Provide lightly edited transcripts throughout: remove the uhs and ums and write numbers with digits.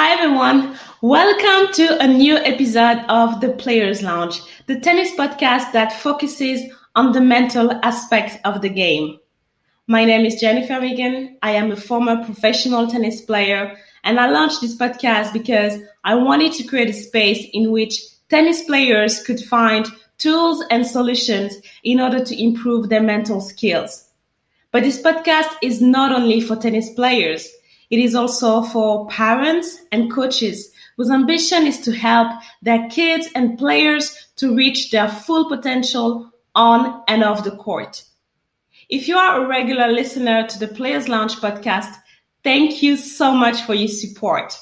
Hi everyone, welcome to a new episode of The Players' Lounge, the tennis podcast that focuses on the mental aspects of the game. My name is Jennifer Regan, I am a former professional tennis player and I launched this podcast because I wanted to create a space in which tennis players could find tools and solutions in order to improve their mental skills. But this podcast is not only for tennis players. It is also for parents and coaches whose ambition is to help their kids and players to reach their full potential on and off the court. If you are a regular listener to the Players' Lounge podcast, thank you so much for your support.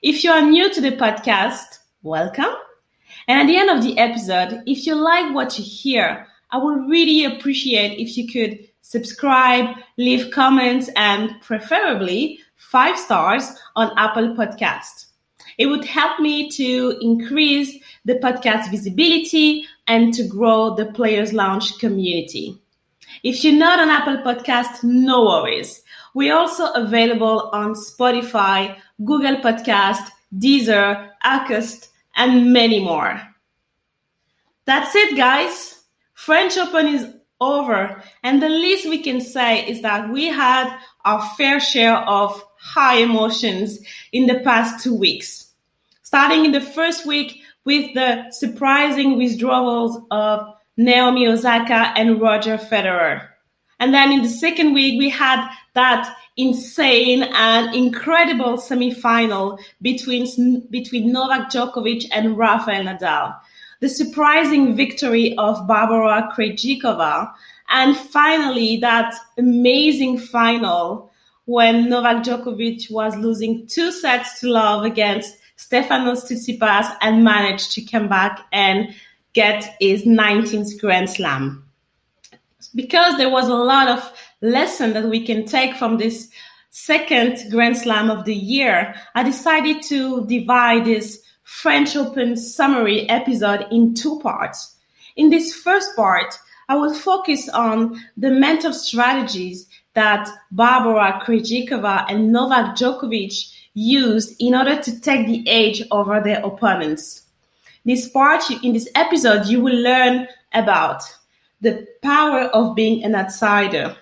If you are new to the podcast, welcome. And at the end of the episode, if you like what you hear, I would really appreciate if you could subscribe, leave comments, and preferably 5 stars on Apple Podcast. It would help me to increase the podcast visibility and to grow the Players' Lounge community. If you're not on Apple Podcast, no worries. We're also available on Spotify, Google Podcast, Deezer, Akust, and many more. That's it, guys. French Open is over, and the least we can say is that we had our fair share of high emotions in the past 2 weeks. Starting in the first week with the surprising withdrawals of Naomi Osaka and Roger Federer. And then in the second week, we had that insane and incredible semi-final between Novak Djokovic and Rafael Nadal. The surprising victory of Barbora Krejčíková, and finally that amazing final when Novak Djokovic was losing 2-0 against Stefanos Tsitsipas and managed to come back and get his 19th Grand Slam. Because there was a lot of lesson that we can take from this second Grand Slam of the year, I decided to divide this French Open summary episode in 2 parts. In this first part, I will focus on the mental strategies that Barbora Krejčíková and Novak Djokovic used in order to take the edge over their opponents. In this episode, you will learn about the power of being an outsider,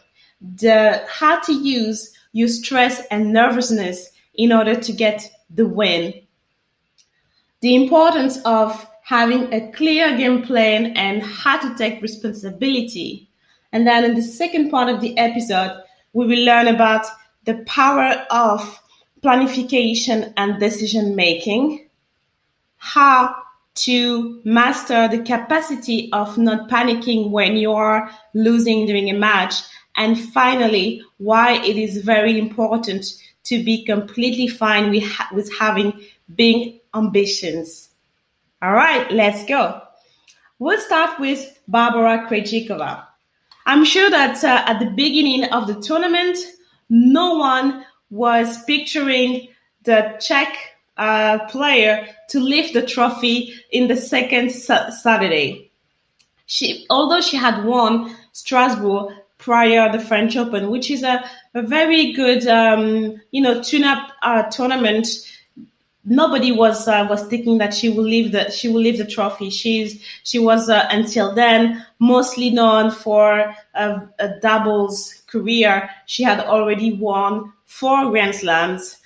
how to use your stress and nervousness in order to get the win, the importance of having a clear game plan and how to take responsibility. And then in the second part of the episode, we will learn about the power of planification and decision-making, how to master the capacity of not panicking when you are losing during a match, and finally, why it is very important to be completely fine with having big ambitions. All right, let's go. We'll start with Barbora Krejčíková. I'm sure that at the beginning of the tournament, no one was picturing the Czech player to lift the trophy in the second Saturday. Although she had won Strasbourg prior to the French Open, which is a very good tune-up tournament, nobody was thinking that she will leave the trophy. She was until then mostly known for a doubles career. She had already won 4 Grand Slams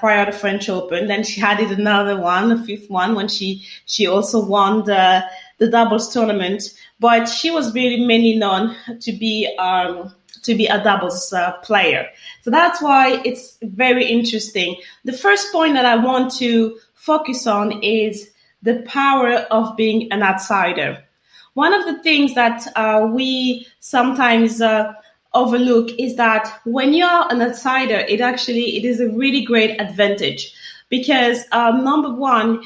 prior to French Open. Then she added another one, a 5th one, when she also won the doubles tournament. But she was really mainly known to be a doubles player. So that's why it's very interesting. The first point that I want to focus on is the power of being an outsider. One of the things that we sometimes overlook is that when you are an outsider, it is a really great advantage because number one,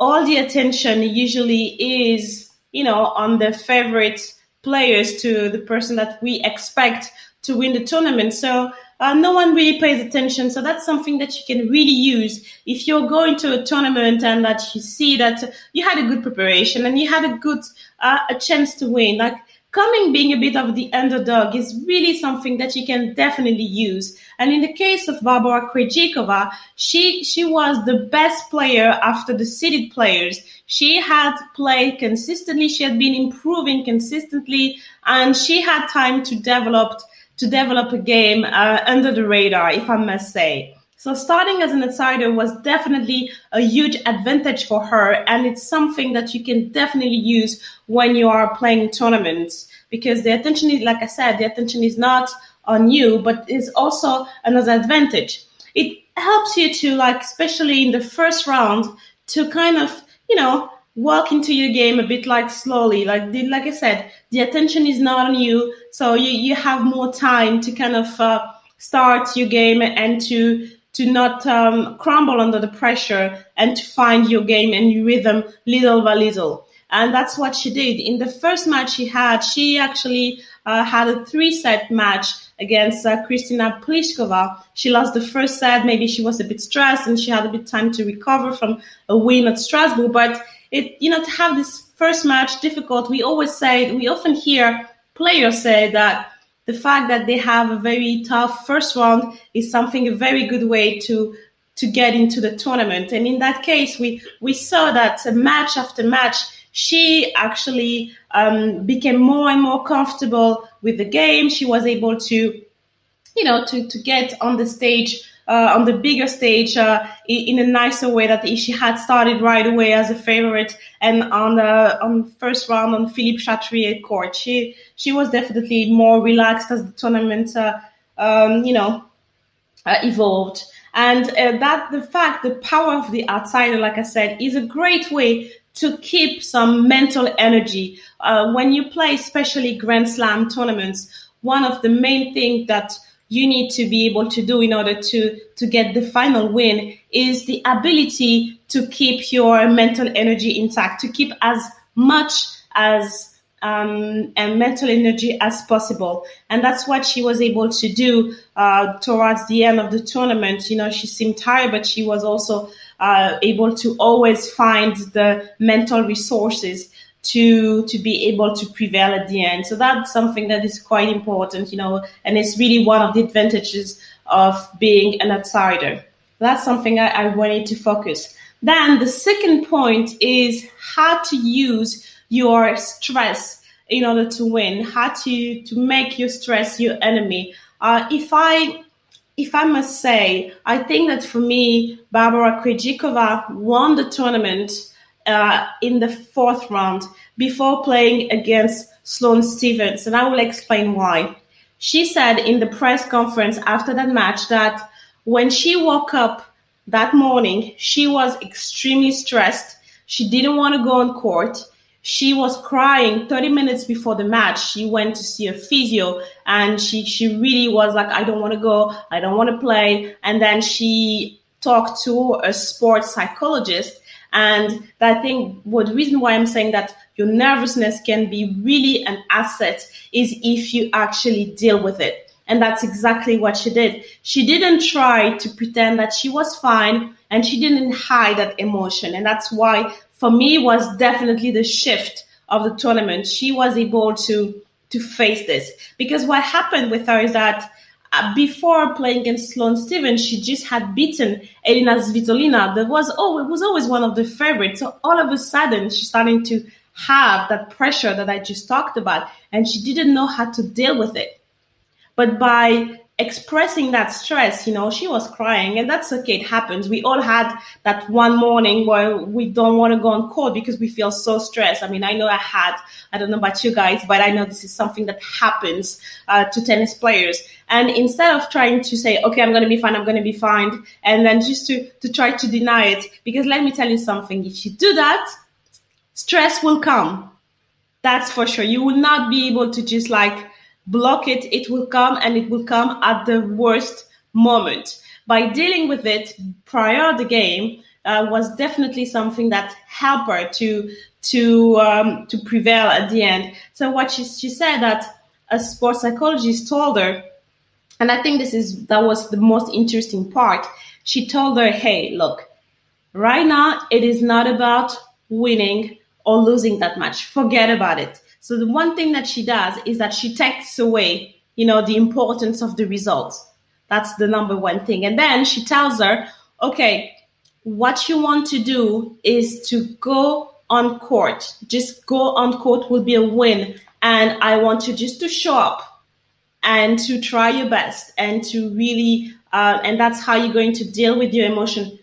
all the attention usually is on the favorite players to the person that we expect to win the tournament. So no one really pays attention. So that's something that you can really use. If you're going to a tournament and that you see that you had a good preparation and you had a chance to win, like coming being a bit of the underdog is really something that you can definitely use. And in the case of Barbora Krejčíková, she was the best player after the seeded players. She had played consistently, she had been improving consistently, and she had time to develop a game under the radar, if I must say. So starting as an outsider was definitely a huge advantage for her, and it's something that you can definitely use when you are playing tournaments, because the attention is, like I said, the attention is not on you, but it's also another advantage. It helps you to, like, especially in the first round, to kind of, you know, walk into your game a bit like slowly. Like I said, the attention is not on you, so you have more time to kind of start your game and to not crumble under the pressure and to find your game and your rhythm little by little. And that's what she did. In the first match she actually had a 3-set match against Kristina Pliskova. She lost the first set. Maybe she was a bit stressed and she had a bit time to recover from a win at Strasbourg. But it, you know, to have this first match difficult, we often hear players say that the fact that they have a very tough first round is something, a very good way to get into the tournament. And in that case, we saw that match after match, she actually became more and more comfortable with the game. She was able to, you know, to get on the stage, on the bigger stage, in a nicer way that if she had started right away as a favorite and on first round on Philippe Chatrier court. She was definitely more relaxed as the tournament, evolved. And the power of the outsider, like I said, is a great way to keep some mental energy. When you play, especially Grand Slam tournaments, one of the main things that you need to be able to do in order to get the final win is the ability to keep your mental energy intact, to keep as much as and mental energy as possible. And that's what she was able to do towards the end of the tournament. You know, she seemed tired, but she was also able to always find the mental resources to be able to prevail at the end. So that's something that is quite important, you know, and it's really one of the advantages of being an outsider. That's something I wanted to focus. Then the second point is how to use your stress in order to win, how to make your stress your enemy. If I must say, I think that for me, Barbora Krejčíková won the tournament in the fourth round before playing against Sloane Stephens, and I will explain why. She said in the press conference after that match that when she woke up that morning, she was extremely stressed. She didn't want to go on court. She was crying 30 minutes before the match. She went to see a physio, and she really was like, I don't want to go, I don't want to play. And then she talked to a sports psychologist. And I think the reason why I'm saying that your nervousness can be really an asset is if you actually deal with it. And that's exactly what she did. She didn't try to pretend that she was fine, and she didn't hide that emotion. And that's why, for me, was definitely the shift of the tournament. She was able to face this. Because what happened with her is that before playing against Sloane Stephens, she just had beaten Elena Svitolina. It was always one of the favorites. So all of a sudden, she's starting to have that pressure that I just talked about, and she didn't know how to deal with it. But by expressing that stress, you know, she was crying, and that's okay. It happens. We all had that one morning where we don't want to go on court because we feel so stressed. I mean, I know I don't know about you guys, but I know this is something that happens to tennis players. And instead of trying to say, okay, I'm going to be fine, and then just to try to deny it, because let me tell you something, if you do that, stress will come. That's for sure. You will not be able to just like block it. It will come, and it will come at the worst moment. By dealing with it prior to the game was definitely something that helped her to prevail at the end. So what she said that a sports psychologist told her, and I think that was the most interesting part. She told her, hey, look, right now it is not about winning or losing that match. Forget about it. So the one thing that she does is that she takes away, you know, the importance of the results. That's the number one thing. And then she tells her, okay, what you want to do is to go on court. Just go on court will be a win. And I want you just to show up and to try your best and to really, and that's how you're going to deal with your emotion.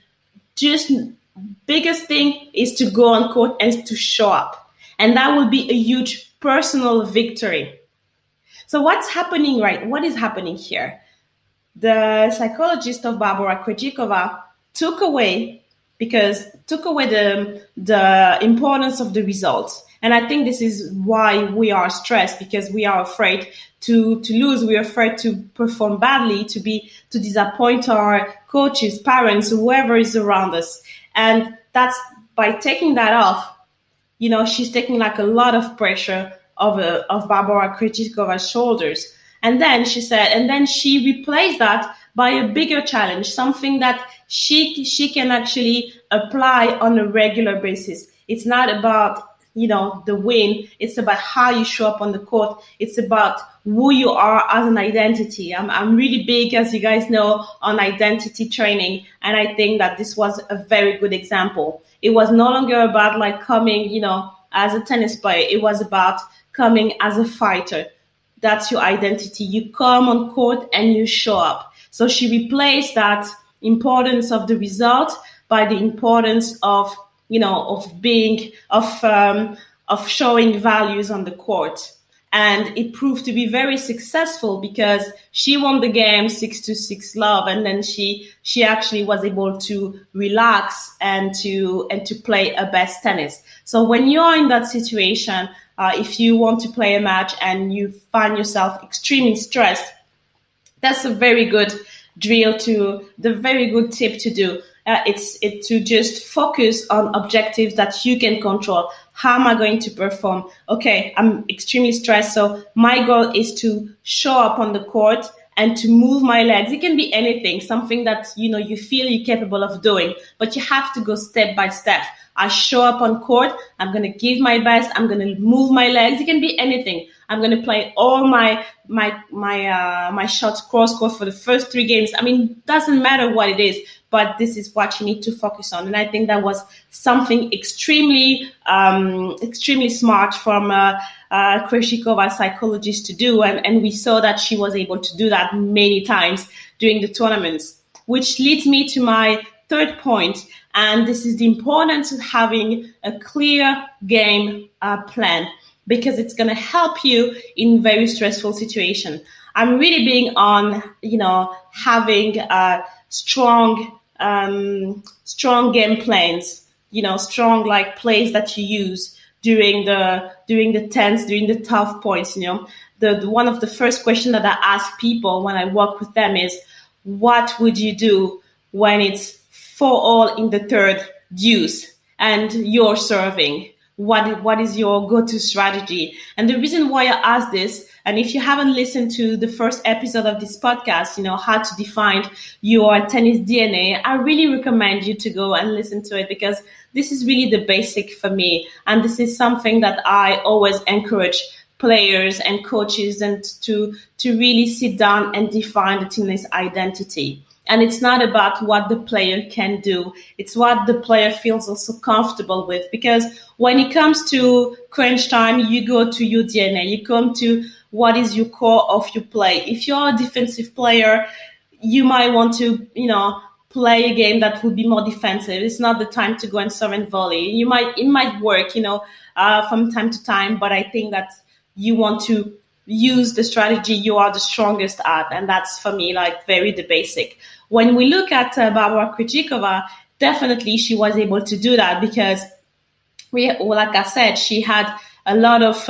Just biggest thing is to go on court and to show up. And that will be a huge personal victory. So what's happening, right? What is happening here? The psychologist of Barbora Krejčíková took away the importance of the results. And I think this is why we are stressed, because we are afraid to lose. We're afraid to perform badly, to disappoint our coaches, parents, whoever is around us. And that's by taking that off, you know, she's taking like a lot of pressure of Barbora Krejčíkova's shoulders. And then she said, and then she replaced that by a bigger challenge, something that she can actually apply on a regular basis. It's not about, you know, the win. It's about how you show up on the court. It's about who you are as an identity. I'm really big, as you guys know, on identity training. And I think that this was a very good example. It was no longer about like coming, you know, as a tennis player. It was about coming as a fighter. That's your identity. You come on court and you show up. So she replaced that importance of the result by the importance of, you know, of being, of showing values on the court. And it proved to be very successful because she won the game 6-6 love. And then she actually was able to relax and to play her best tennis. So when you're in that situation, if you want to play a match and you find yourself extremely stressed, that's a very good tip to do. It's to just focus on objectives that you can control. How am I going to perform? Okay, I'm extremely stressed, so my goal is to show up on the court and to move my legs. It can be anything, something that, you know, you feel you're capable of doing, but you have to go step by step. I show up on court, I'm going to give my best, I'm going to move my legs. It can be anything. I'm going to play all my shots cross-court for the first 3 games. I mean, it doesn't matter what it is, but this is what you need to focus on. And I think that was something extremely smart from Krejčíkova, psychologist, to do. And we saw that she was able to do that many times during the tournaments, which leads me to my third point. And this is the importance of having a clear game plan, because it's going to help you in very stressful situation. I'm really big on, you know, having strong game plans, you know, strong like plays that you use during the tense, during the tough points. You know, the one of the first questions that I ask people when I work with them is, what would you do when it's 4-all in the third deuce and you're serving? What is your go-to strategy? And the reason why I ask this, and if you haven't listened to the first episode of this podcast, you know, how to define your tennis DNA, I really recommend you to go and listen to it, because this is really the basic for me. And this is something that I always encourage players and coaches and to really sit down and define the tennis identity. And it's not about what the player can do. It's what the player feels also comfortable with. Because when it comes to crunch time, you go to your DNA. You come to what is your core of your play. If you're a defensive player, you might want to, you know, play a game that would be more defensive. It's not the time to go and serve and volley. It might work, you know, from time to time. But I think that you want to use the strategy you are the strongest at. And that's, for me, like very the basic. When we look at Barbora Krejčíková, definitely she was able to do that because, like I said, she had a lot of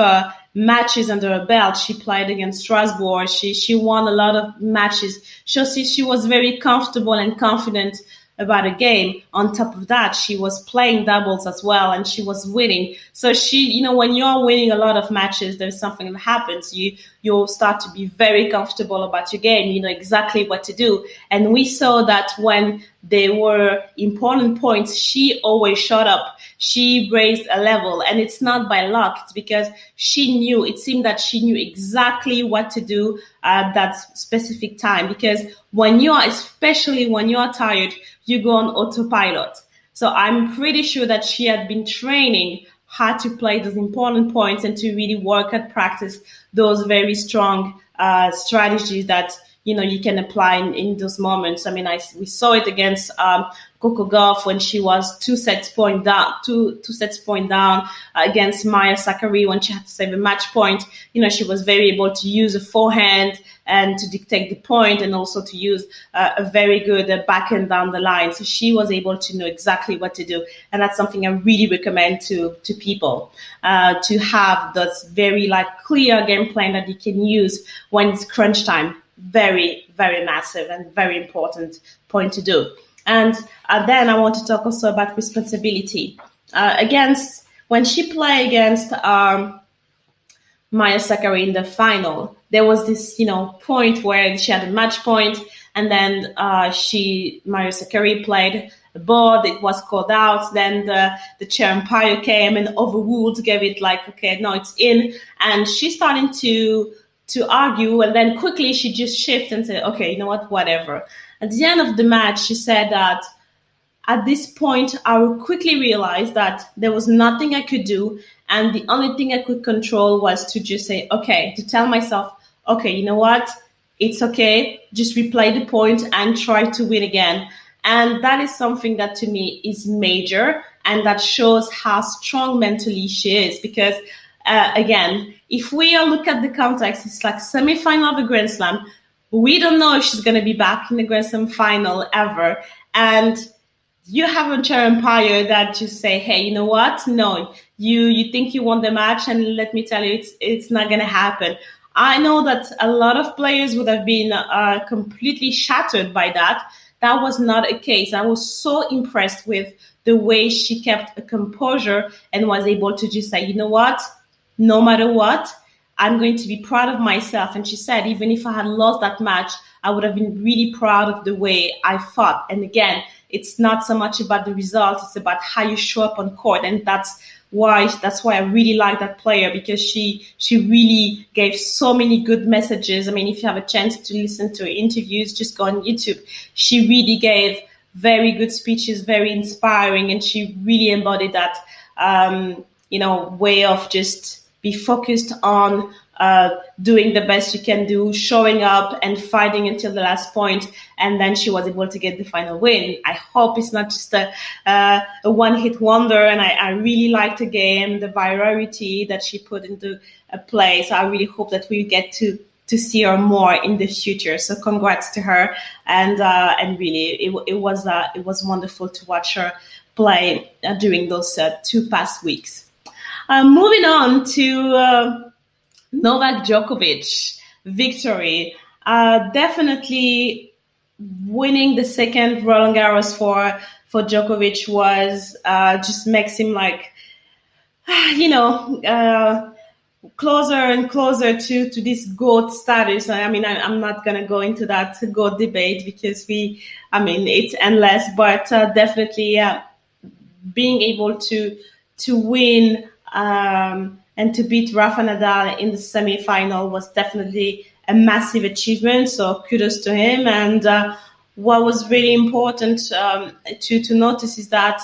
matches under her belt. She played against Strasbourg. She won a lot of matches. She was very comfortable and confident about a game. On top of that, she was playing doubles as well, and she was winning. So she, you know, when you're winning a lot of matches, there's something that happens. You you'll start to be very comfortable about your game. You know exactly what to do. And we saw that when there were important points, she always showed up. She raised a level, and it's not by luck. It's because she knew, it seemed that she knew exactly what to do at that specific time. Because when you are, especially when you are tired, you go on autopilot. So I'm pretty sure that she had been training how to play those important points and to really work at practice those very strong strategies that, you know, you can apply in those moments. I mean, we saw it against Coco Goff when she was two sets point down against Maya Sakari when she had to save a match point. You know, she was very able to use a forehand and to dictate the point, and also to use a very good backhand down the line. So she was able to know exactly what to do, and that's something I really recommend to people, to have that very clear game plan that you can use when it's crunch time. Very, very massive and very important point to do. And then I want to talk also about responsibility. When she played against Maya Sakkari in the final, there was this, point where she had a match point, and then Maya Sakkari played the board. It was called out. Then the chair umpire came and overruled, gave it okay, no, it's in. And she's starting to argue, and then quickly she just shifted and said, okay, you know what, whatever. At the end of the match, she said that at this point, I quickly realized that there was nothing I could do, and the only thing I could control was to just say, okay, to tell myself, okay, you know what, it's okay, just replay the point and try to win again. And that is something that to me is major, and that shows how strong mentally she is, because again, if we look at the context, it's semi-final of a Grand Slam. We don't know if she's going to be back in the Grand Slam final ever. And you have a chair umpire that just say, hey, you know what? No, you think you won the match, and let me tell you, it's not going to happen. I know that a lot of players would have been completely shattered by that. That was not a case. I was so impressed with the way she kept a composure and was able to just say, you know what? No matter what, I'm going to be proud of myself. And she said, even if I had lost that match, I would have been really proud of the way I fought. And again, it's not so much about the result. It's about how you show up on court. And that's why I really like that player, because she really gave so many good messages. I mean, if you have a chance to listen to her interviews, just go on YouTube. She really gave very good speeches, very inspiring. And she really embodied that, way of just be focused on doing the best you can do, showing up and fighting until the last point. And then she was able to get the final win. I hope it's not just a one-hit wonder. And I really liked the game, the virality that she put into play. So I really hope that we get to see her more in the future. So congrats to her. And really, it was wonderful to watch her play during those 2 past weeks. Moving on to Novak Djokovic victory. Definitely winning the second Roland Garros for Djokovic was just makes him closer and closer to this GOAT status. I mean, I'm not going to go into that GOAT debate because it's endless, but definitely being able to win and to beat Rafa Nadal in the semi-final was definitely a massive achievement. So kudos to him. And what was really important to notice is that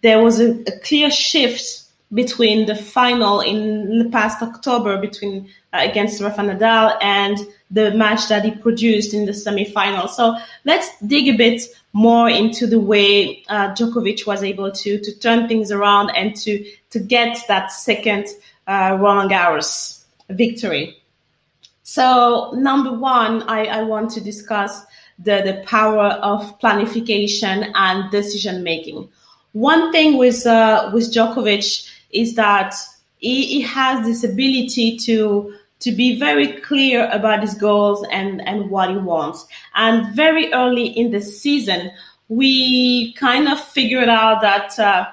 there was a clear shift between the final in the past October against Rafa Nadal and the match that he produced in the semi-final. So let's dig a bit more into the way Djokovic was able to turn things around and to get that second Roland Garros victory. So number one, I want to discuss the power of planification and decision-making. One thing with Djokovic is that he has this ability to be very clear about his goals and what he wants. And very early in the season, we kind of figured out that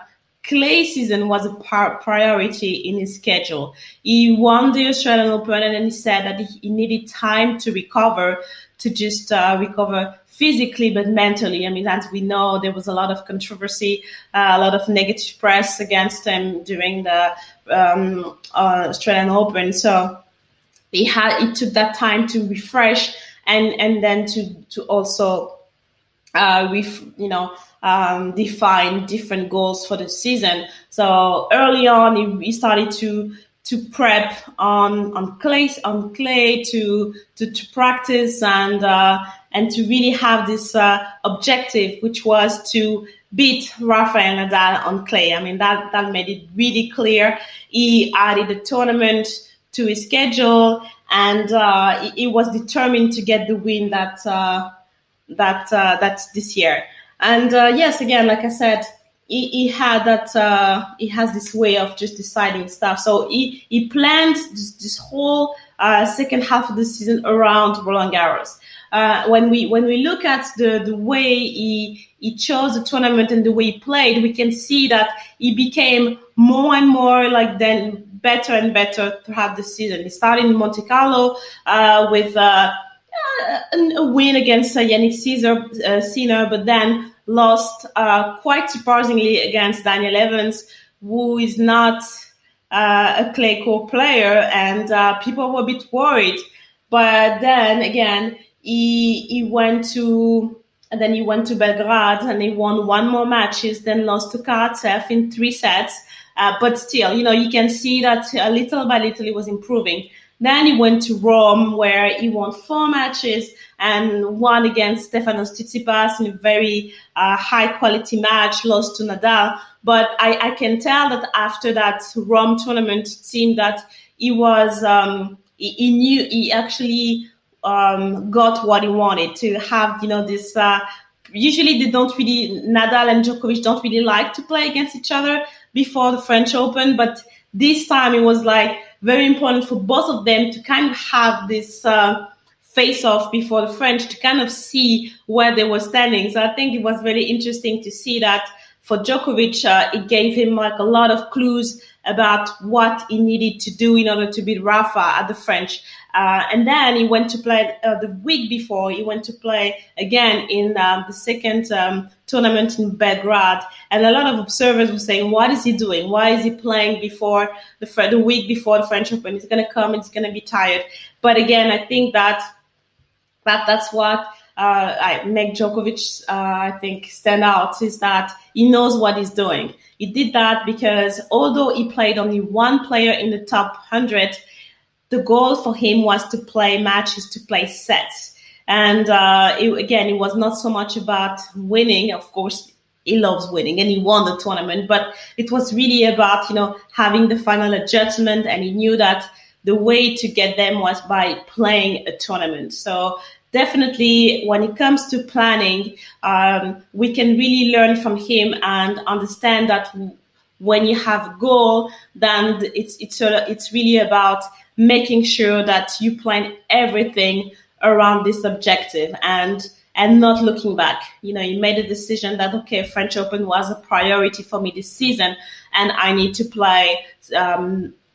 clay season was a priority in his schedule. He won the Australian Open and he said that he needed time to recover, to just recover physically but mentally. I mean, as we know, there was a lot of controversy, a lot of negative press against him during the Australian Open. So he took that time to refresh and then to also define different goals for the season. So early on, he started to prep on clay to practice and to really have this objective, which was to beat Rafael Nadal on clay. I mean, that made it really clear. He added a tournament to his schedule, and he was determined to get the win that's this year. And yes, again, like I said, he had that. He has this way of just deciding stuff. So he planned this whole second half of the season around Roland Garros. When we look at the way he chose the tournament and the way he played, we can see that he became more and more better and better throughout the season. He started in Monte Carlo with a win against Yannick Sinner, but then lost quite surprisingly against Daniel Evans, who is not a clay court player, and people were a bit worried. But then again, he went to Belgrade and he won one more matches, then lost to Karatsev in 3 sets. But still, you can see that little by little he was improving. Then he went to Rome, where he won 4 matches and won against Stefanos Tsitsipas in a very high-quality match, lost to Nadal. But I can tell that after that Rome tournament, it seemed that he was he got what he wanted to have. This. Usually they don't really, Nadal and Djokovic don't really like to play against each other before the French Open, but this time it was very important for both of them to kind of have this face-off before the French to kind of see where they were standing. So I think it was very interesting to see that for Djokovic, it gave him a lot of clues about what he needed to do in order to beat Rafa at the French. And then he went to play the week before. He went to play again in the second tournament in Belgrade. And a lot of observers were saying, what is he doing? Why is he playing before the week before the French Open? He's going to come, he's going to be tired. But again, I think that's what make Djokovic, I think, stand out, is that he knows what he's doing. He did that because although he played only one player in the top 100, the goal for him was to play matches, to play sets. And it was not so much about winning. Of course, he loves winning and he won the tournament, but it was really about, having the final adjustment, and he knew that the way to get them was by playing a tournament. So definitely, when it comes to planning, we can really learn from him and understand that when you have a goal, then it's really about making sure that you plan everything around this objective and not looking back. You made a decision that, okay, French Open was a priority for me this season, and I need to play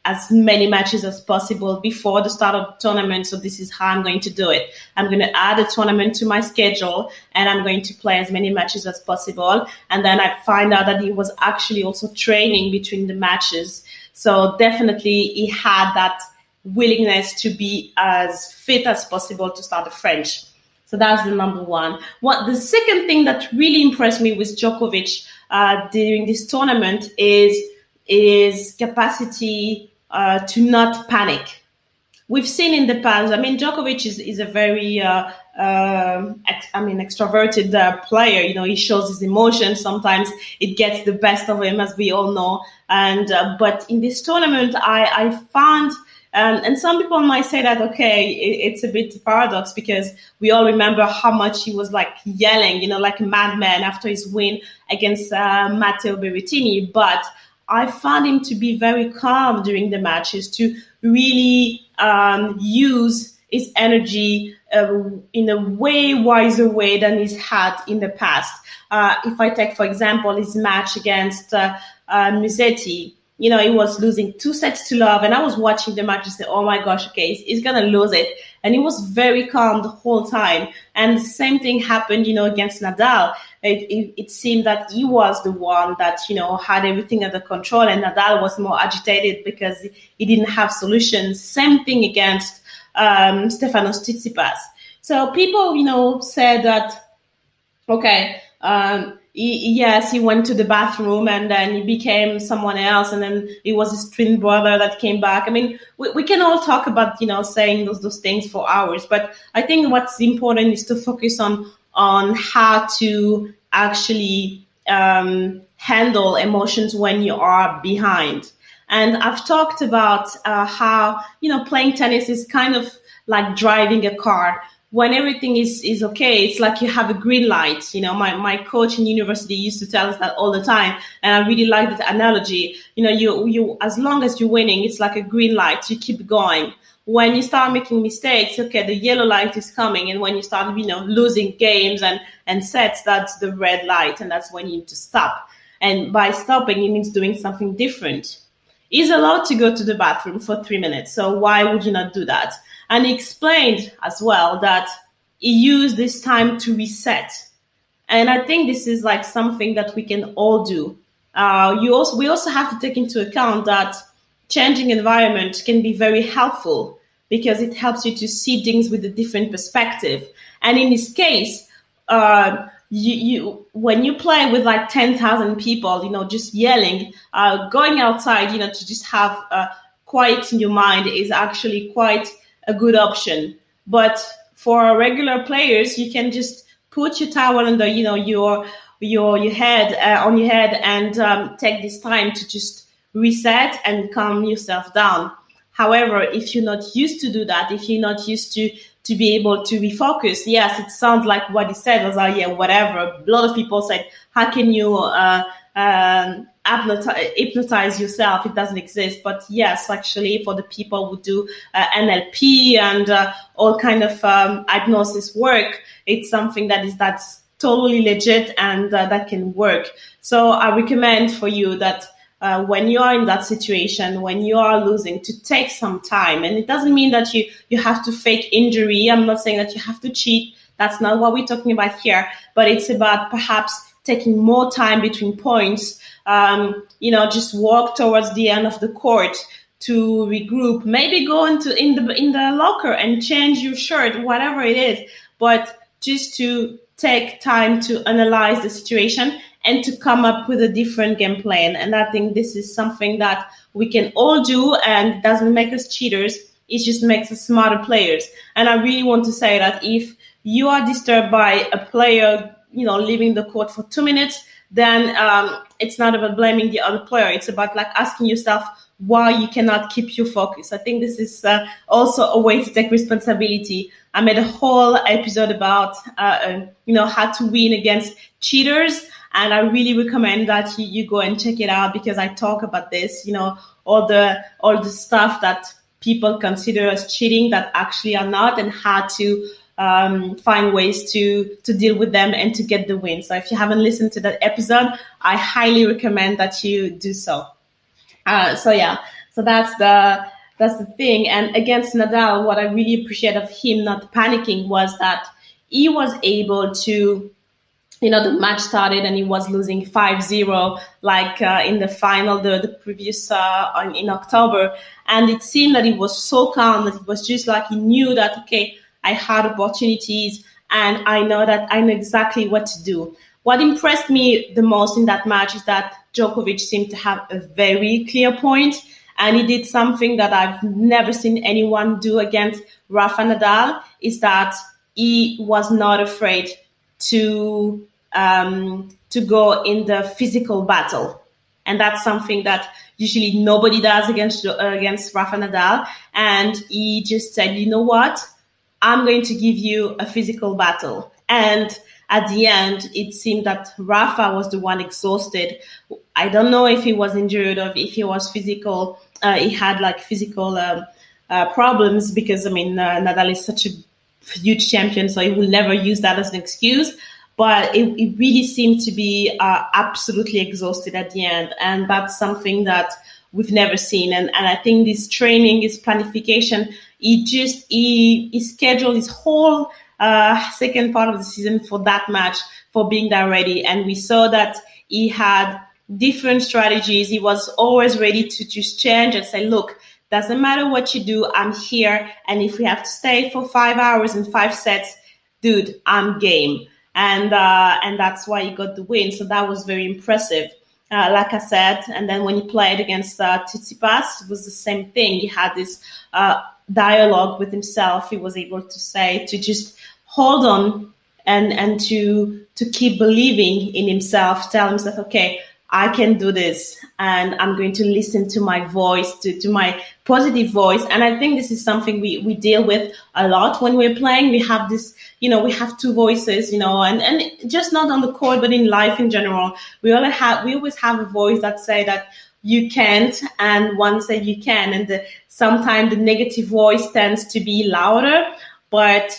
as many matches as possible before the start of the tournament. So this is how I'm going to do it. I'm going to add a tournament to my schedule and I'm going to play as many matches as possible. And then I find out that he was actually also training between the matches. So definitely he had that willingness to be as fit as possible to start the French. So that's the number one. The second thing that really impressed me with Djokovic during this tournament is capacity to not panic. We've seen in the past, I mean, Djokovic is a very extroverted player. He shows his emotions. Sometimes it gets the best of him, as we all know. And but in this tournament, I found, and some people might say that, okay, it's a bit paradox, because we all remember how much he was yelling, like a madman after his win against Matteo Berrettini. But I found him to be very calm during the matches, to really use his energy in a way wiser way than he's had in the past. If I take, for example, his match against Musetti, you know, he was losing 2-0, and I was watching the match and said, oh my gosh, okay, he's going to lose it. And he was very calm the whole time. And the same thing happened, you know, against Nadal. It seemed that he was the one that, you know, had everything under control, and Nadal was more agitated because he didn't have solutions. Same thing against Stefanos Tsitsipas. So people, you know, said that, okay, he went to the bathroom and then he became someone else, and then it was his twin brother that came back. I mean, we can all talk about, you know, saying those things for hours, but I think what's important is to focus on how to actually handle emotions when you are behind. And I've talked about how, you know, playing tennis is kind of like driving a car. When everything is okay, it's like you have a green light. You know, my coach in university used to tell us that all the time, and I really like that analogy. You know, you as long as you're winning, it's like a green light. You keep going. When you start making mistakes, okay, the yellow light is coming, and when you start, you know, losing games and sets, that's the red light, and that's when you need to stop. And by stopping, it means doing something different. He's allowed to go to the bathroom for 3 minutes, so why would you not do that? And he explained as well that he used this time to reset. And I think this is like something that we can all do. We also have to take into account that changing environment can be very helpful because it helps you to see things with a different perspective. And in this case, you when you play with like 10,000 people, you know, just yelling, going outside, you know, to just have quiet in your mind is actually quite a good option. But for regular players, you can just put your towel under, you know, your head on your head and take this time to just reset and calm yourself down. However, if you're not used to do that, if you're not used to be able to refocus. Yes, it sounds like what he said was like, yeah, whatever. A lot of people said, how can you hypnotize yourself? It doesn't exist. But yes, actually, for the people who do NLP and all kind of hypnosis work, it's something that's totally legit and that can work. So I recommend for you that when you are in that situation, when you are losing, to take some time. And it doesn't mean that you have to fake injury. I'm not saying that you have to cheat. That's not what we're talking about here. But it's about perhaps taking more time between points, you know, just walk towards the end of the court to regroup, maybe go in the locker and change your shirt, whatever it is. But just to take time to analyze the situation and to come up with a different game plan. And I think this is something that we can all do, and it doesn't make us cheaters. It just makes us smarter players. And I really want to say that if you are disturbed by a player, you know, leaving the court for 2 minutes, then it's not about blaming the other player. It's about like asking yourself why you cannot keep your focus. I think this is also a way to take responsibility. I made a whole episode about, you know, how to win against cheaters. And I really recommend that you go and check it out because I talk about this, you know, all the stuff that people consider as cheating that actually are not, and how to find ways to deal with them and to get the win. So if you haven't listened to that episode, I highly recommend that you do so. So that's the thing. And against Nadal, what I really appreciate of him not panicking was that he was able to, you know, the match started and he was losing 5-0, like in the final, the previous in October. And it seemed that he was so calm that it was just like he knew that, okay, I had opportunities and I know exactly what to do. What impressed me the most in that match is that Djokovic seemed to have a very clear point, and he did something that I've never seen anyone do against Rafa Nadal, is that he was not afraid to go in the physical battle. And that's something that usually nobody does against Rafa Nadal. And he just said, you know what? I'm going to give you a physical battle. And at the end, it seemed that Rafa was the one exhausted. I don't know if he was injured or if he was physical. He had like physical problems because, I mean, Nadal is such a huge champion, so I will never use that as an excuse. But it really seemed to be absolutely exhausted at the end. And that's something that we've never seen. And I think this training, his planification, he scheduled his whole second part of the season for that match, for being that ready. And we saw that he had different strategies. He was always ready to just change and say, look, doesn't matter what you do, I'm here. And if we have to stay for 5 hours and 5 sets, dude, I'm game. And that's why he got the win. So that was very impressive, like I said. And then when he played against Tsitsipas, it was the same thing. He had this dialogue with himself. He was able to say, to just hold on and to keep believing in himself, tell himself, okay, I can do this, and I'm going to listen to my voice, to my positive voice. And I think this is something we deal with a lot when we're playing. We have this, we have two voices, and just not on the court, but in life in general. We always have a voice that say that you can't, and one say you can. And sometimes the negative voice tends to be louder. But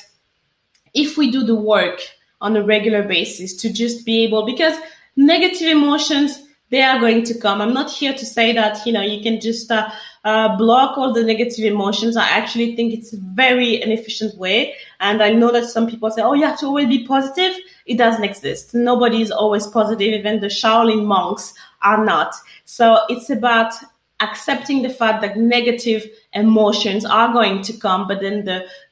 if we do the work on a regular basis to just be able, because negative emotions, they are going to come. I'm not here to say that, you can just block all the negative emotions. I actually think it's a very inefficient way. And I know that some people say, oh, you have to always be positive. It doesn't exist. Nobody is always positive. Even the Shaolin monks are not. So it's about accepting the fact that negative emotions are going to come. But then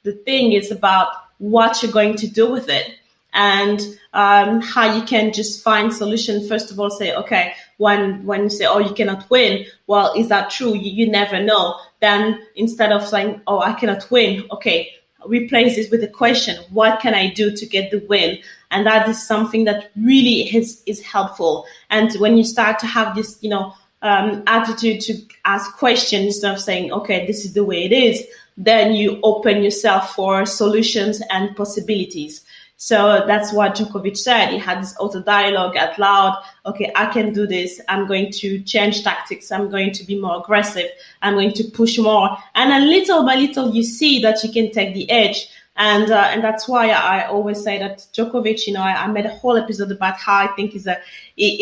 the thing is about what you're going to do with it. And how you can just find solution. First of all, say, okay, when you say, oh, you cannot win, well, is that true? You never know. Then instead of saying, oh, I cannot win, okay, replace this with a question. What can I do to get the win? And that is something that really is helpful. And when you start to have this, attitude to ask questions instead of saying, okay, this is the way it is, then you open yourself for solutions and possibilities. So that's what Djokovic said. He had this auto-dialogue out loud. Okay, I can do this. I'm going to change tactics. I'm going to be more aggressive. I'm going to push more. And then little by little, you see that you can take the edge. And that's why I always say that Djokovic, I made a whole episode about how I think he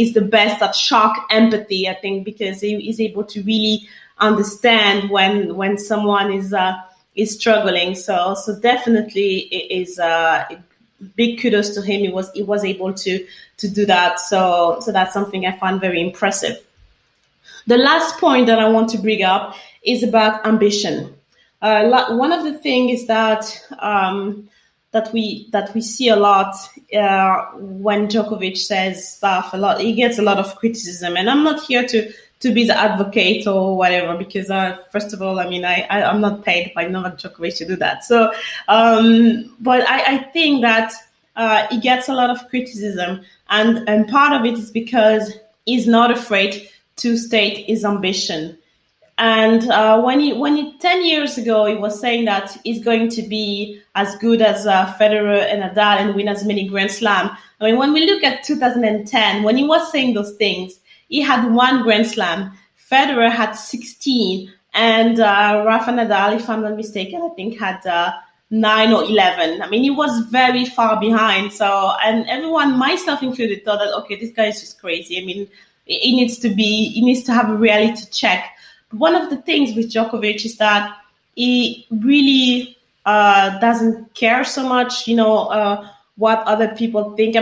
is the best at shark empathy, I think, because he is able to really understand when someone is struggling. So definitely it is... big kudos to him. He was able to do that. So that's something I found very impressive. The last point that I want to bring up is about ambition. One of the things is that that we see a lot when Djokovic says stuff a lot. He gets a lot of criticism, and I'm not here to be the advocate or whatever, because first of all, I'm not paid by Novak Djokovic to do that. So, but I think that he gets a lot of criticism, and part of it is because he's not afraid to state his ambition. And when he 10 years ago, he was saying that he's going to be as good as Federer and Nadal and win as many Grand Slam. When we look at 2010, when he was saying those things, he had 1 Grand Slam. Federer had 16, and Rafa Nadal, if I'm not mistaken, I think had 9 or 11. He was very far behind. So, and everyone, myself included, thought that, okay, this guy is just crazy. He needs to have a reality check. But one of the things with Djokovic is that he really doesn't care so much, what other people think.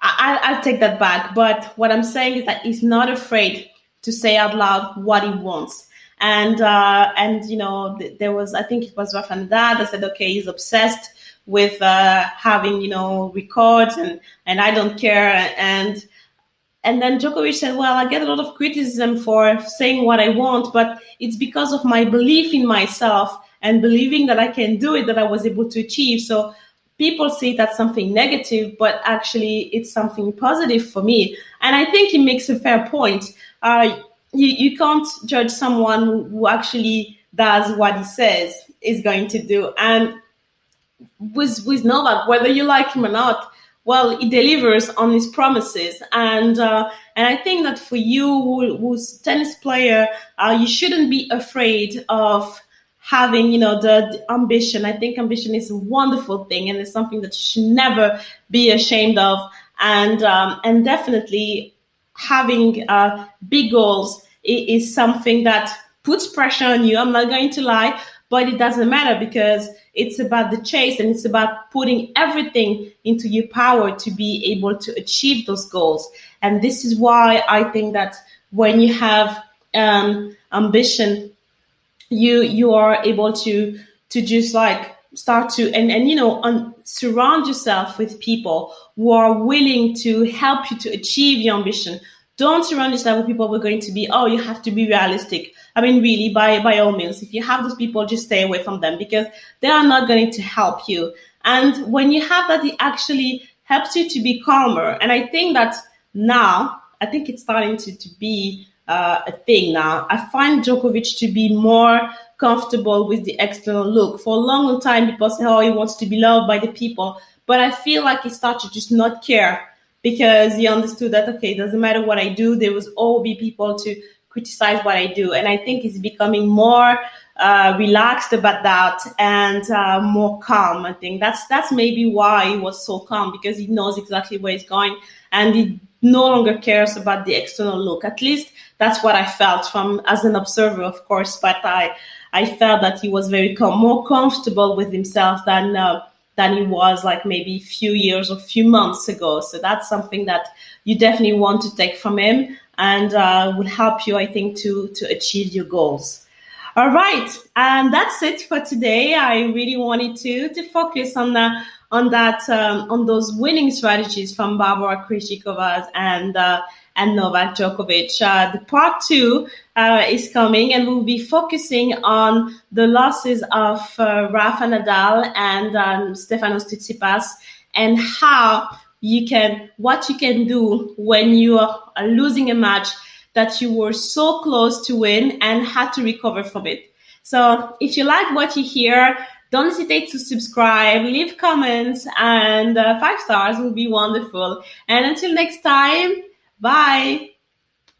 I'll take that back. But what I'm saying is that he's not afraid to say out loud what he wants. And there was, I think it was Rafa Nadal that said, okay, he's obsessed with having, records and I don't care. And then Djokovic said, well, I get a lot of criticism for saying what I want, but it's because of my belief in myself and believing that I can do it, that I was able to achieve. So people see that's something negative, but actually it's something positive for me. And I think he makes a fair point. You can't judge someone who actually does what he says is going to do. And with Novak, whether you like him or not, well, he delivers on his promises. And I think that for you, who's a tennis player, you shouldn't be afraid of having, you know, the ambition. I think ambition is a wonderful thing, and it's something that you should never be ashamed of. And definitely having big goals is something that puts pressure on you. I'm not going to lie, but it doesn't matter, because it's about the chase, and it's about putting everything into your power to be able to achieve those goals. And this is why I think that when you have ambition, you are able to just like start to and you know, surround yourself with people who are willing to help you to achieve your ambition. Don't surround yourself with people who are going to be, oh, you have to be realistic. I mean, really, by all means, if you have those people, just stay away from them, because they are not going to help you. And when you have that, it actually helps you to be calmer. And I think that now, I think it's starting to be a thing now. I find Djokovic to be more comfortable with the external look. For a long time, people say, oh, he wants to be loved by the people. But I feel like he started to just not care, because he understood that, okay, it doesn't matter what I do, there will always be people to criticize what I do. And I think he's becoming more relaxed about that, and more calm. I think that's maybe why he was so calm, because he knows exactly where he's going, and he no longer cares about the external look. At least that's what I felt from as an observer, of course, but I felt that he was very more comfortable with himself than he was like maybe a few years or a few months ago. So that's something that you definitely want to take from him, and will help you, I think, to achieve your goals. All right, and that's it for today. I really wanted to focus on those winning strategies from Barbora Krejčíková and Novak Djokovic. The part two is coming, and we'll be focusing on the losses of Rafa Nadal and Stefanos Tsitsipas, and what you can do when you are losing a match that you were so close to win and had to recover from it. So if you like what you hear, don't hesitate to subscribe, leave comments, and 5 stars will be wonderful. And until next time, bye.